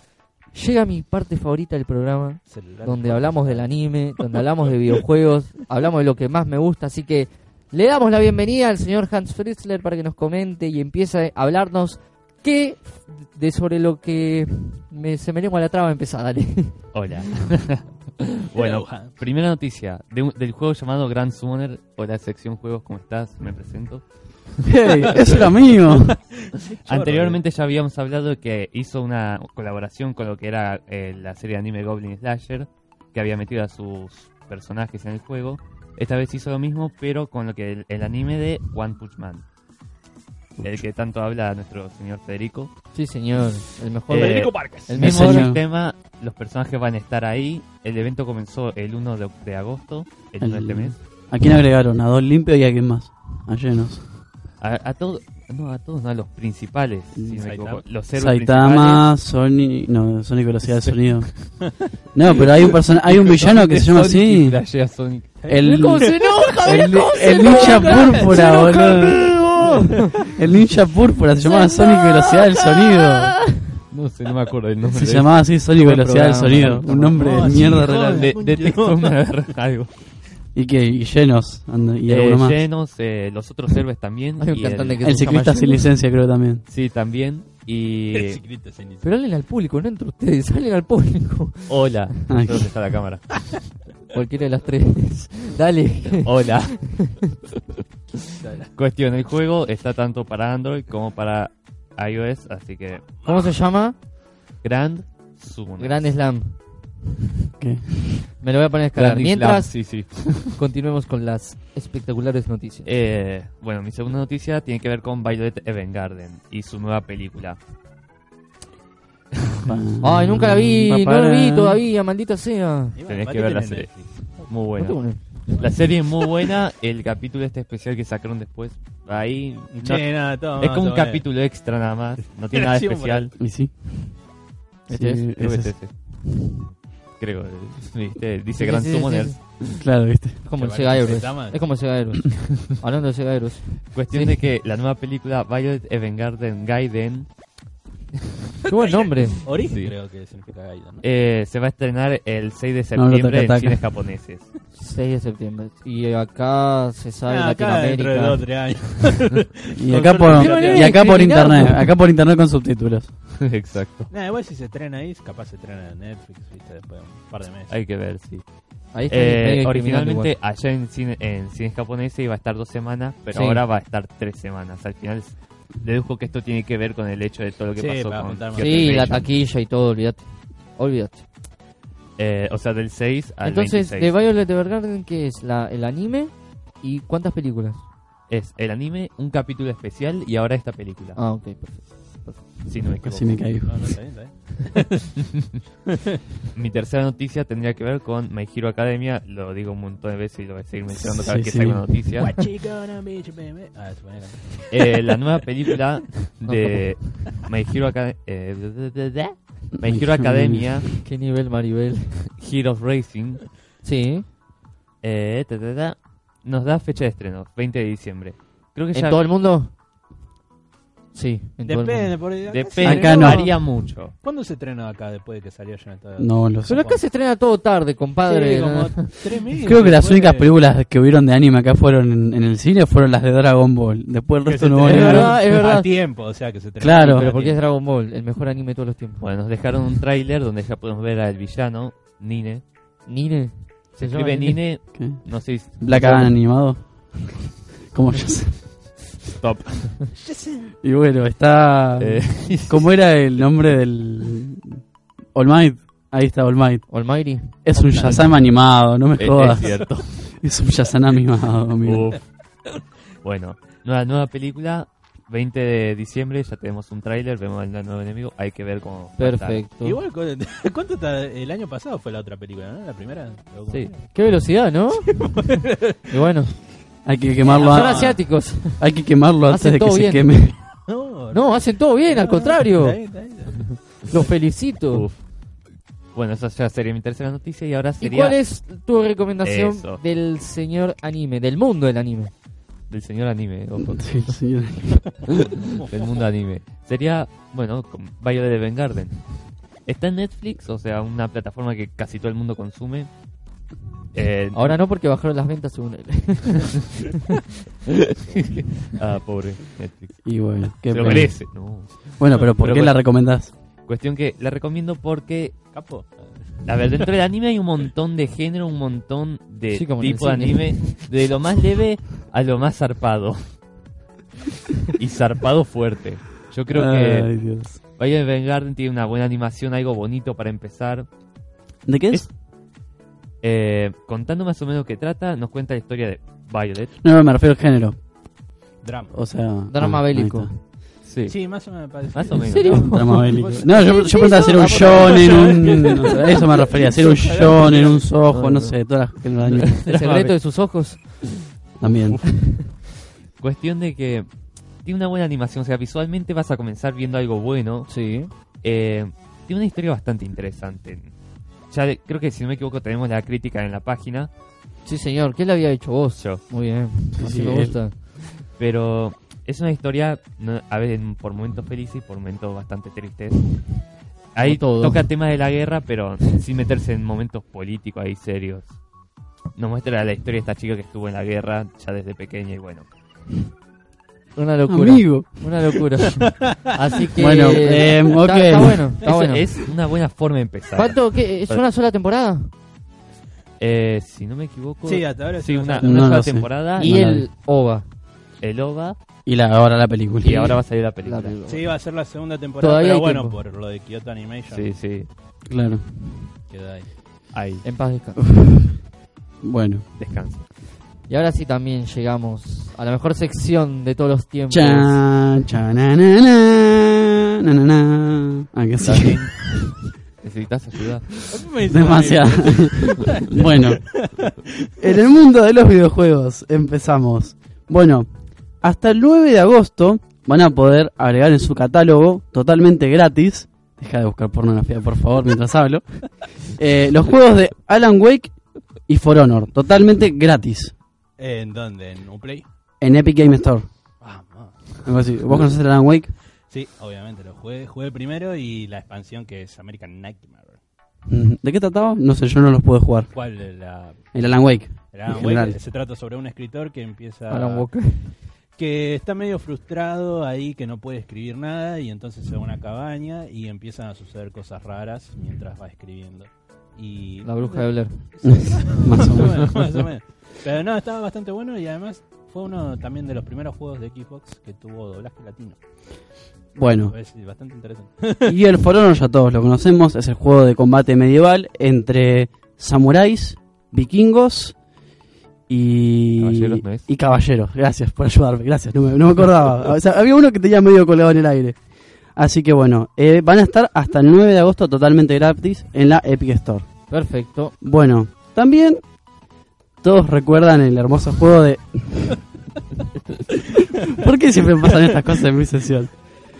llega mi parte favorita del programa, donde hablamos del anime, donde hablamos de videojuegos, hablamos de lo que más me gusta, así que le damos la bienvenida al señor Hans Fritzler para que nos comente y empiece a hablarnos de sobre lo que se me lengua la traba. Empezá, dale. Hola. Bueno, primera noticia del juego llamado Grand Summoner. Hola, sección juegos, ¿cómo estás? Me presento. ¡Hey! ¡Eso era mío! Anteriormente ya habíamos hablado de que hizo una colaboración con lo que era la serie de anime Goblin Slasher, que había metido a sus personajes en el juego. Esta vez hizo lo mismo, pero con lo que el anime de One Punch Man, el que tanto habla nuestro señor Federico. Sí, señor, el mejor. Federico Vargas. El mismo sistema, los personajes van a estar ahí. El evento comenzó el 1 de agosto, el 1 de este mes. ¿A quién agregaron? ¿A Don Limpio y a quién más? A Llenos. A todos, no, a todos, no, a los principales. Si me equivoco, los héroes Saitama, Sony, no, Sonic Velocidad de Sonido. No, pero hay un villano que se llama así. ¿Cómo se enoja? El ninja púrpura, boludo. El ninja púrpura se llamaba Sonic Velocidad del Sonido. No sé, no me acuerdo el nombre. Se llamaba así, Sonic Velocidad del Sonido. Un nombre de mierda real. De texto me agarra algo. ¿Y qué? ¿Y Llenos? ¿Y alguno más? Llenos, los otros héroes también. Y el ciclista sin licencia, creo, también. Sí, también. Y el ciclista sin licencia. Pero hablen al público, no entre ustedes, hablen al público. Hola. ¿Dónde está la cámara? Cualquiera de las tres. Dale. Hola. Cuestión, el juego está tanto para Android como para iOS, así que... ¿Cómo se llama? Grand Summoner. Grand Slam. ¿Qué? Me lo voy a poner a escalar. Grand mientras, Slam, sí. Continuemos con las espectaculares noticias. Bueno, mi segunda noticia tiene que ver con Violet Evergarden y su nueva película. Ay, nunca la vi, no la vi todavía, maldita sea. Tenés que ver la serie. Muy buena. La serie es muy buena, el capítulo este especial que sacaron después, ahí es como un capítulo extra nada más, no tiene nada especial. ¿Y sí? Este es. Creo, ¿viste? Dice Grand Summoner. Sí. Claro, ¿viste? Es como el Sega Heroes. Es como el Sega Heroes. Hablando de Sega Heroes. Cuestión de que la nueva película Violet Evergarden Gaiden... Qué buen nombre. Origen, sí. Creo que significa Gaiden, ¿no? Se va a estrenar el 6 de septiembre en cines japoneses. 6 de septiembre. Y acá se sale Latinoamérica. Acá dentro de 2 o 3 años. y acá por internet. Acá por internet con subtítulos. Exacto. Igual si se estrena ahí, capaz se estrena en Netflix, ¿viste? Después de un par de meses. Hay que ver, sí. Ahí originalmente allá en cines japoneses iba a estar 2 semanas, pero sí. Ahora va a estar 3 semanas. Al final... Deduzco que esto tiene que ver con el hecho de todo lo que pasó con... Sí, la taquilla y todo, olvídate. O sea, del 6 al 26. Entonces, de Violet Evergarden, ¿qué es? ¿El anime? ¿Y cuántas películas? Es el anime, un capítulo especial y ahora esta película. Ah, ok, perfecto. Sí, no me equivoco. Sí, me caí. No, está bien. Mi tercera noticia tendría que ver con My Hero Academia. Lo digo un montón de veces y lo voy a seguir mencionando cada vez que salga una noticia. La nueva película de My Hero Academia. My Hero Academia. ¿Qué nivel, Maribel? Heroes Racing. Sí. Nos da fecha de estreno, 20 de diciembre. Creo que ya... ¿En todo el mundo? Sí, depende, por ahí. Acá no varía mucho. ¿Cuándo se estrena acá después de que salió ya? No lo sé. Pero acá se estrena todo tarde, compadre. Sí, como 3.000. Creo que las únicas películas que hubieron de anime acá fueron en el cine fueron las de Dragon Ball. Después el resto no hubo. Es verdad. A tiempo, o sea que se estrena. Claro, pero porque es Dragon Ball, el mejor anime de todos los tiempos. Bueno, nos dejaron un tráiler donde ya podemos ver al villano, Nine. ¿Nine? Se escribe Nine. ¿Qué? No sé. ¿Black Adam animado? Como yo sé. Top. Y bueno, está... ¿Cómo era el nombre del... All Might? Ahí está, All Might. Almighty. Es un Shazam animado, no me jodas. Es cierto. Es un Shazam animado, amigo. Bueno, nueva película, 20 de diciembre, ya tenemos un tráiler, vemos el nuevo enemigo, hay que ver cómo... Perfecto. Igual, ¿cuánto está? El año pasado fue la otra película, ¿no? La primera. Sí. Qué velocidad, ¿no? Y bueno... Hay que quemarlo antes. Son asiáticos. Hay que quemarlo antes de que se queme. No, hacen todo bien, al contrario. Los felicito. Bueno, esa ya sería mi tercera noticia y ahora sería... ¿Y cuál es tu recomendación del señor anime, del mundo del anime? Del señor anime, ojo. Sí, señor anime. Del mundo anime. Sería, bueno, Violet Evergarden. Está en Netflix, o sea, una plataforma que casi todo el mundo consume. Ahora no, porque bajaron las ventas según él. Ah, pobre Netflix. Y bueno, qué se lo merece. No. Bueno, pero ¿por qué la recomendás? Cuestión que la recomiendo porque... Capo. A ver, dentro del anime hay un montón de género, un montón de tipo de anime. De lo más leve a lo más zarpado. Y zarpado fuerte. Yo creo que Violet Evergarden tiene una buena animación, algo bonito para empezar. ¿De qué es? Contando más o menos qué trata, nos cuenta la historia de Violet. No, me refiero al género. Drama. O sea... Drama bélico. Sí. Sí, más o menos me parece. Más o menos. No, yo pensaba hacer un shonen, eso me refería, hacer un shonen, un sojo, no sé, todas las que no dañan. El secreto de sus ojos. También. Cuestión de que tiene una buena animación, o sea, visualmente vas a comenzar viendo algo bueno. Sí. Tiene una historia bastante interesante. Ya creo que si no me equivoco tenemos la crítica en la página. Sí, señor, ¿qué le había hecho vos? Yo. Muy bien, sí, así sí, me gusta. Pero... es una historia, a veces por momentos felices y por momentos bastante tristes. Ahí toca temas de la guerra, pero sin meterse en momentos políticos ahí serios. Nos muestra la historia de esta chica que estuvo en la guerra ya desde pequeña y bueno. Una locura. Amigo. Una locura. Así que... bueno, okay. Está bueno, está bueno. Es una buena forma de empezar. ¿Cuánto? ¿Qué, es una sola temporada? Si no me equivoco... sí, hasta ahora sí. Una sola temporada. Y el OVA. El OVA... y ahora la película. Y ahora va a salir la película. Sí, va a ser la segunda temporada. Todavía pero bueno, tiempo. Por lo de Kyoto Animation. Sí, sí. Claro. Queda ahí. Ahí. En paz descansa. Bueno. Descansa. Y ahora sí también llegamos a la mejor sección de todos los tiempos. Chan, chan, na, na, na, na, na, na. Ah, que sí. ¿Necesitas ayuda? Demasiado. Bueno. En el mundo de los videojuegos empezamos. Bueno. Hasta el 9 de agosto van a poder agregar en su catálogo totalmente gratis. Deja de buscar pornografía, por favor, mientras hablo. Los juegos de Alan Wake y For Honor, totalmente gratis. ¿En dónde? ¿En Uplay? En Epic Game Store. ¿Vos conocés Alan Wake? Sí, obviamente, lo jugué primero y la expansión que es American Nightmare. ¿De qué trataba? No sé, yo no los pude jugar. ¿Cuál? El Alan Wake. El Alan Wake se trata sobre un escritor que empieza... Alan Wake... que está medio frustrado ahí, que no puede escribir nada, y entonces se va a una cabaña y empiezan a suceder cosas raras mientras va escribiendo. Y la bruja de Blair. Más o menos. Más o menos. Pero no, estaba bastante bueno y además fue uno también de los primeros juegos de Xbox que tuvo doblaje latino. Bueno. Es bastante interesante. Y el For Honor ya todos lo conocemos, es el juego de combate medieval entre samuráis, vikingos... y caballeros. Gracias por ayudarme, gracias, no me acordaba. O sea, había uno que tenía medio colgado en el aire. Así que bueno, van a estar hasta el 9 de agosto totalmente gratis en la Epic Store. Perfecto. Bueno, también todos recuerdan el hermoso juego de... ¿Por qué siempre pasan estas cosas en mi sesión?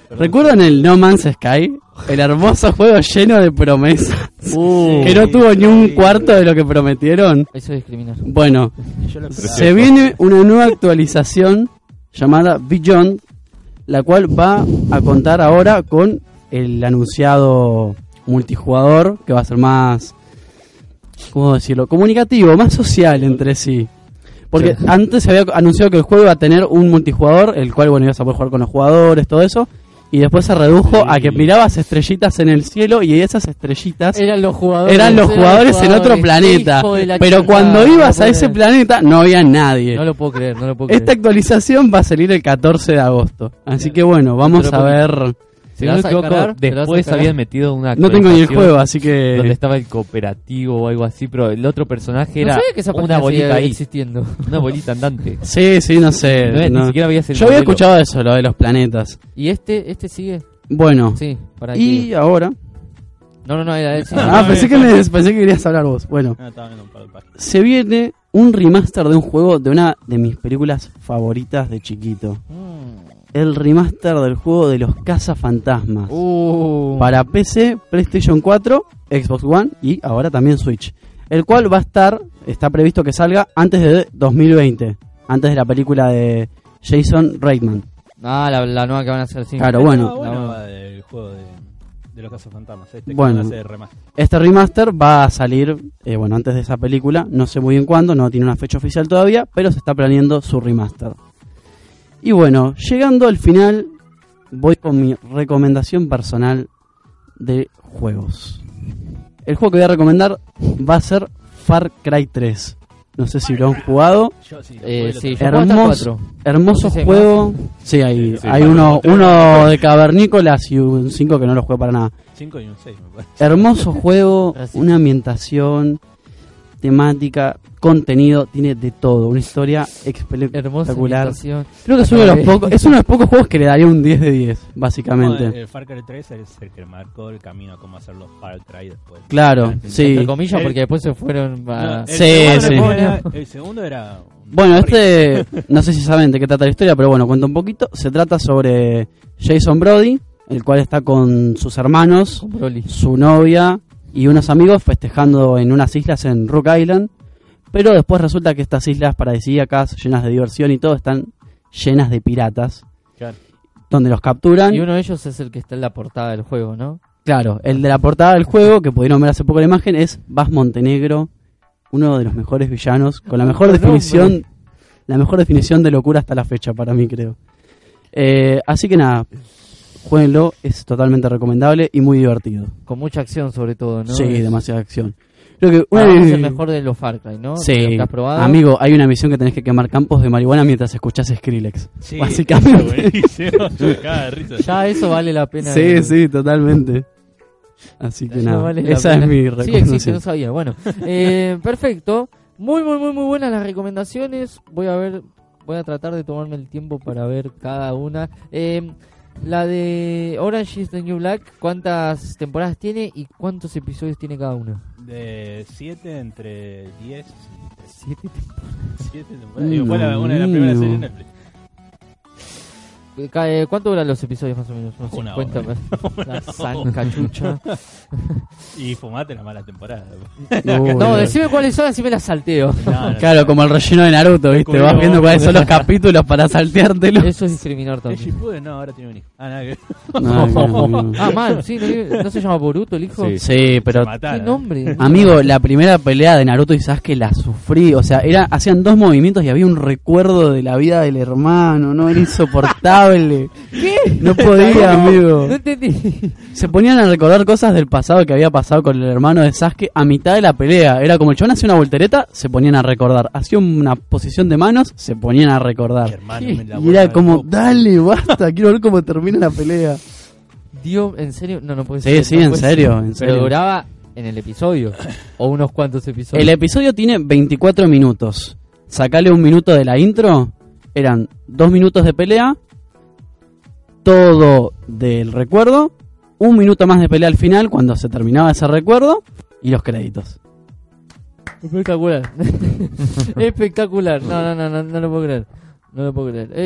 ¿Recuerdan el No Man's Sky? El hermoso juego lleno de promesas. Que no tuvo ni un cuarto de lo que prometieron. Eso es discriminar. Bueno, se viene una nueva actualización llamada Beyond, la cual va a contar ahora con el anunciado multijugador, que va a ser más, ¿cómo decirlo?, comunicativo, más social entre sí. Porque antes se había anunciado que el juego iba a tener un multijugador, el cual, bueno, ibas a poder jugar con los jugadores, todo eso. Y después se redujo a que mirabas estrellitas en el cielo y esas estrellitas eran los jugadores en otro planeta. Pero cuando ibas a ese planeta no había nadie. No lo puedo creer. Esta actualización va a salir el 14 de agosto. Así que bueno, vamos a ver. Si no me equivoco, después habían metido una actualización. No tengo ni el juego, así que... donde estaba el cooperativo o algo así, pero el otro personaje era una bolita ahí existiendo. Una bolita andante. Sí, no sé. No. Ni siquiera habías el Yo modelo. Había escuchado eso, lo de los planetas. ¿Y este sigue? Bueno. Sí, para y que... ahora... No, era ese. Pensé que querías hablar vos. Bueno. No, estaba viendo un par de páginas. Se viene un remaster de un juego de una de mis películas favoritas de chiquito. El remaster del juego de los cazafantasmas. Para PC, PlayStation 4 Xbox One y ahora también Switch, el cual va a estar, está previsto que salga antes de 2020, antes de la película de Jason Reitman. Ah, la nueva que van a hacer, sí. Claro, bueno. El juego de los cazafantasmas, bueno, que van a hacer remaster. Este remaster va a salir, bueno, antes de esa película, no sé muy bien cuándo, no tiene una fecha oficial todavía, pero se está planeando su remaster. Y bueno, llegando al final, voy con mi recomendación personal de juegos. El juego que voy a recomendar va a ser Far Cry 3. No sé si lo han jugado. Yo sí, sí, hermoso juego. Sí, hay uno de cavernícolas y un 5 que no lo juego para nada. 5 y un 6, me parece. Hermoso juego, una ambientación, temática, contenido, tiene de todo, una historia espectacular. Creo que es uno de los pocos, juegos que le daría un 10 de 10, básicamente. No, el Far Cry 3 es el que marcó el camino a cómo hacer los Far Cry después. Claro, sí. Entre comillas, porque después se fueron a... El segundo era... Bueno, no sé si saben de qué trata la historia, pero bueno, cuento un poquito. Se trata sobre Jason Brody, el cual está con sus hermanos, su novia y unos amigos festejando en unas islas en Rock Island. Pero después resulta que estas islas paradisíacas, llenas de diversión y todo, están llenas de piratas. Claro. Donde los capturan. Y uno de ellos es el que está en la portada del juego, ¿no? Claro, el de la portada del juego, que pudieron ver hace poco la imagen, es Bas Montenegro, uno de los mejores villanos, con la mejor definición, de locura hasta la fecha, para mí, creo. Así que nada, jueguenlo, es totalmente recomendable y muy divertido. Con mucha acción sobre todo, ¿no? Sí, demasiada acción. Creo que es el mejor de los Far Cry, ¿no? Sí. Amigo, hay una misión que tenés que quemar campos de marihuana mientras escuchás Skrillex. Sí, básicamente. Ya eso vale la pena. Sí, sí, totalmente. Así que nada, vale esa es mi recomendación. Sí, existe, no sabía. Bueno, perfecto. Muy buenas las recomendaciones. Voy a tratar de tomarme el tiempo para ver cada una. La de Orange is the New Black, ¿cuántas temporadas tiene y cuántos episodios tiene cada una? De 7 entre 10. 7 temporadas. 7 temporadas. Digo, fue una de las primeras series de Netflix. ¿Cuánto duran los episodios más o menos? Unos 50. La zanca chucha. Y fumate la mala temporada. No, decime cuáles son, así me las salteo. Claro, como el relleno de Naruto, ¿viste? Vas viendo cuáles son los capítulos para salteártelos. Eso es discriminar también. No, ahora tiene un hijo. Ah, nada que... Ah, mal, sí. ¿No se llama Boruto el hijo? Sí, pero... ¿Qué nombre? Amigo, la primera pelea de Naruto y Sasuke la sufrí. O sea, hacían dos movimientos y había un recuerdo de la vida del hermano. No, era insoportable. ¿Qué? No podía, amigo. No entendí. Se ponían a recordar cosas del pasado que había pasado con el hermano de Sasuke a mitad de la pelea. Era como el chabón hacía una voltereta, se ponían a recordar. Hacía una posición de manos, se ponían a recordar. Hermano, y era como, dale, basta, quiero ver cómo termina la pelea. Dios, ¿en serio? No puede ser. Sí, no en serio, ser. En serio. Pero duraba en el episodio, o unos cuantos episodios. El episodio tiene 24 minutos. Sacale un minuto de la intro, eran 2 minutos de pelea, todo del recuerdo, un minuto más de pelea al final cuando se terminaba ese recuerdo y los créditos. Espectacular. Espectacular. No lo puedo creer.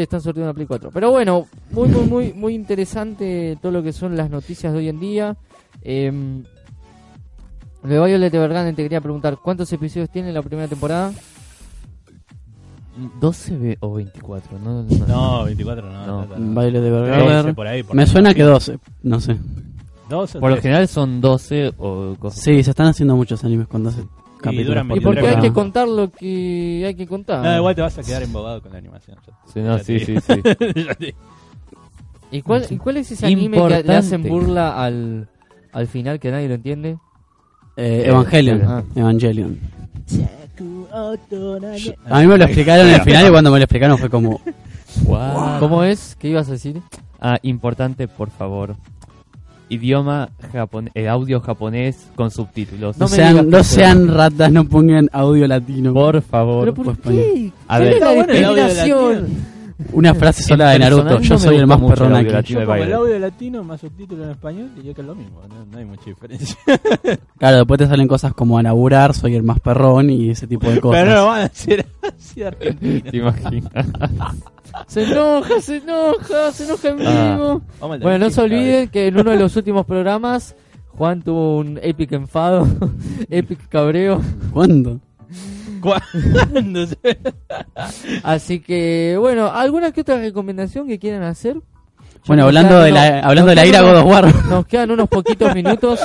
Están sorteando una Play 4. Pero bueno, muy interesante todo lo que son las noticias de hoy en día. Lo de Violet Evergarden, te quería preguntar, ¿cuántos episodios tiene la primera temporada? 12 o 24, no, 24 no. Violet Evergarden me suena que 12, no sé. 12 por lo general son 12 o cosas. Sí, se están haciendo muchos animes con 12 capítulos. Y porque hay que contar lo que hay que contar. No, igual te vas a quedar embobado con la animación. Sí. ¿Y cuál es ese anime que le hacen burla al final que nadie lo entiende? Evangelion. A mí me lo explicaron al final y cuando me lo explicaron fue como... Wow. ¿Cómo es? ¿Qué ibas a decir? Ah, importante, por favor. Idioma japonés, audio japonés con subtítulos. No sean ratas, no pongan audio latino. Por favor. ¿Pero por qué? A ver, una frase sola de Naruto, yo soy el más perrón aquí. Yo como el audio latino más subtítulos en español, y yo que es lo mismo, no hay mucha diferencia. Claro, después te salen cosas como a laburar, soy el más perrón y ese tipo de cosas. Pero no lo van a hacer así argentino. Te imaginas. Se enoja el mismo. Bueno, no se olviden que en uno de los últimos programas Juan tuvo un epic enfado, epic cabreo. ¿Cuándo? Así que, bueno, ¿alguna que otra recomendación que quieran hacer? Bueno, hablando de la ira God of War. Nos quedan unos poquitos minutos.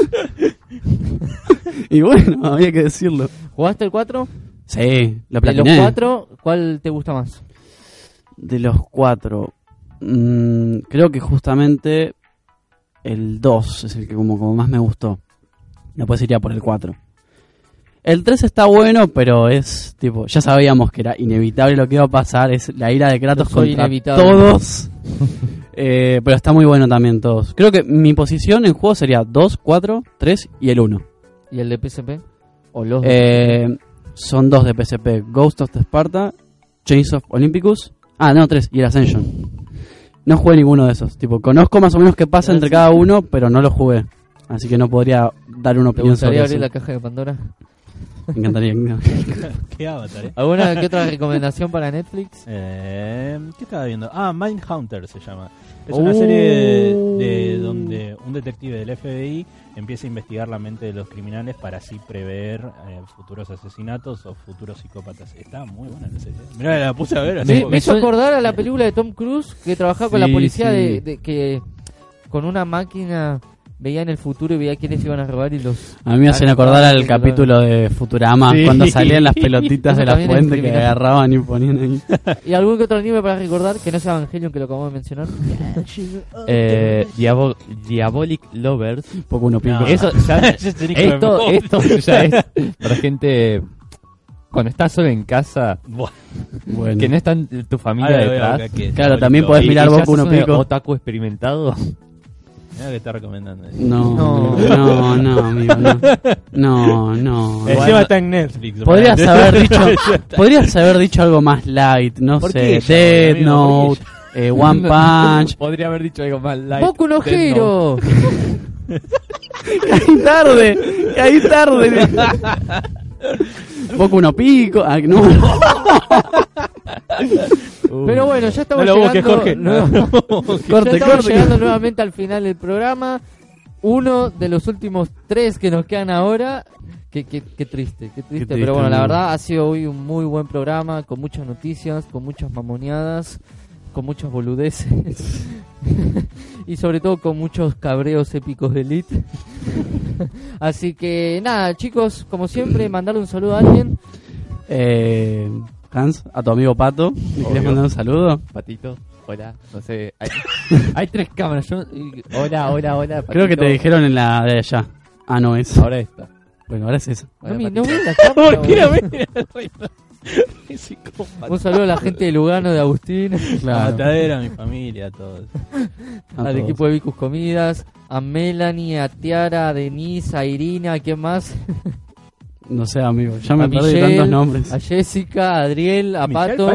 Y bueno, había que decirlo. ¿Jugaste el 4? Sí, lo platiné. ¿De los 4, cuál te gusta más? De los 4, creo que justamente el 2 es el que como más me gustó. Después iría por el 4. El 3 está bueno, pero es tipo, ya sabíamos que era inevitable lo que iba a pasar, es la ira de Kratos contra todos. Pero está muy bueno también todos. Creo que mi posición en juego sería 2, 4, 3 y el 1. ¿Y el de PSP? ¿O los de PSP? Son 2 de PSP, Ghost of Sparta, Chains of Olympicus. Ah, no, 3 y el Ascension. No jugué ninguno de esos. Tipo, conozco más o menos qué pasa entre cada uno, pero no lo jugué. Así que no podría dar una opinión sobre eso. ¿Te gustaría abrir la caja de Pandora? Me encantaría. ¿Qué avatar? ¿Alguna que otra recomendación para Netflix? ¿Qué estaba viendo? Ah, Mindhunter se llama. Es una serie de donde un detective del FBI empieza a investigar la mente de los criminales para así prever futuros asesinatos o futuros psicópatas. Está muy buena la serie. Mirá, la puse a ver. Me hizo acordar a la película de Tom Cruise que trabajaba con la policía de que con una máquina... Veía en el futuro y veía quiénes iban a robar y los... A mí me hacen acordar al capítulo de Futurama, cuando salían las pelotitas de la fuente que agarraban y ponían ahí. ¿Y algún que otro anime para recordar? Que no sea Evangelion, que lo acabamos de mencionar. Diabolic Lovers. Poco uno pingo. No, eso ya, esto ya es para gente... Cuando estás solo en casa, bueno, que no está tu familia detrás. Claro, también podés mirar Boku no Pico. Otaku experimentado... Mira que está recomendando. No, amigo, no. Encima está en Netflix. Podrías haber dicho algo más light, no sé, Death Note, One Punch. Podría haber dicho algo más light. Boku no Hero. Caí tarde. Boku no Pico. Ah, no. Pero bueno, ya estamos llegando nuevamente al final del programa. Uno de los últimos 3 que nos quedan ahora. Qué triste, pero bueno, la verdad ha sido hoy un muy buen programa, con muchas noticias, con muchas mamoneadas, con muchas boludeces y sobre todo con muchos cabreos épicos de Elite. Así que nada, chicos, como siempre, mandarle un saludo a alguien. Hans, a tu amigo Pato, ¿le querés mandar un saludo? Patito, hola, no sé, hay 3 cámaras, yo, hola, Patito. Creo que te dijeron en la de allá, no es. Ahora esta. Bueno, ahora es esa. No ves la cámara. ¿Por qué no? Un saludo a la gente de Lugano, de Agustín, claro. A Matadera, a mi familia, a todos. Al equipo de Vicus Comidas, a Melanie, a Tiara, a Denise, a Irina, ¿a quién más? No sé, amigo, ya me perdí tantos nombres. A Jessica, a Adriel, a Pato,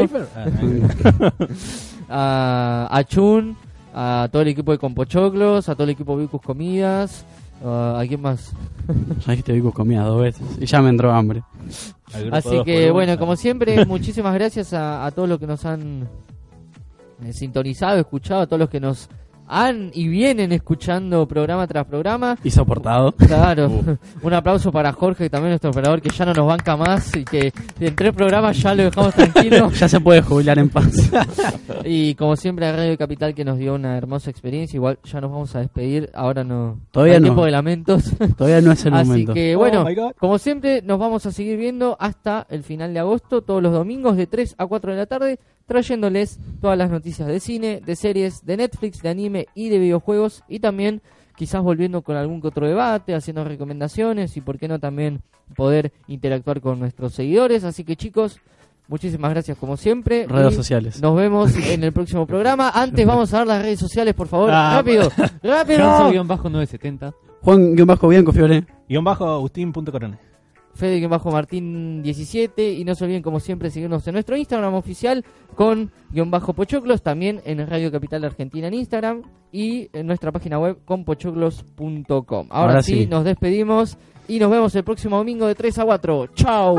a Chun, a todo el equipo de Compo Chocos, a todo el equipo de Vicus Comidas, ¿a quién más? Ya dijiste Vicus Comidas 2 veces y ya me entró hambre. Así que bueno, como siempre, muchísimas gracias a todos los que nos han sintonizado, escuchado, a todos los que nos han y vienen escuchando programa tras programa y soportado. Claro. Un aplauso para Jorge, también nuestro operador, que ya no nos banca más y que en 3 programas ya lo dejamos tranquilo. Ya se puede jubilar en paz. Y como siempre a Radio Capital, que nos dio una hermosa experiencia. Igual ya nos vamos a despedir. Ahora no. Todavía no. Tiempo de lamentos. Todavía no es el momento. Así que bueno, como siempre nos vamos a seguir viendo hasta el final de agosto, todos los domingos de 3 a 4 de la tarde, trayéndoles todas las noticias de cine, de series, de Netflix, de anime y de videojuegos, y también quizás volviendo con algún que otro debate, haciendo recomendaciones y por qué no también poder interactuar con nuestros seguidores. Así que chicos, muchísimas gracias como siempre. Redes sociales. Nos vemos en el próximo programa. Antes vamos a dar las redes sociales, por favor. Rápido. Juan-970. Juan-Bianco Fiore. _Agustín.Coronel. Fede-Martín17, y no se olviden como siempre seguirnos en nuestro Instagram oficial con _pochoclos, también en Radio Capital Argentina en Instagram y en nuestra página web con pochoclos.com. Ahora sí, nos despedimos y nos vemos el próximo domingo de 3 a 4. ¡Chao!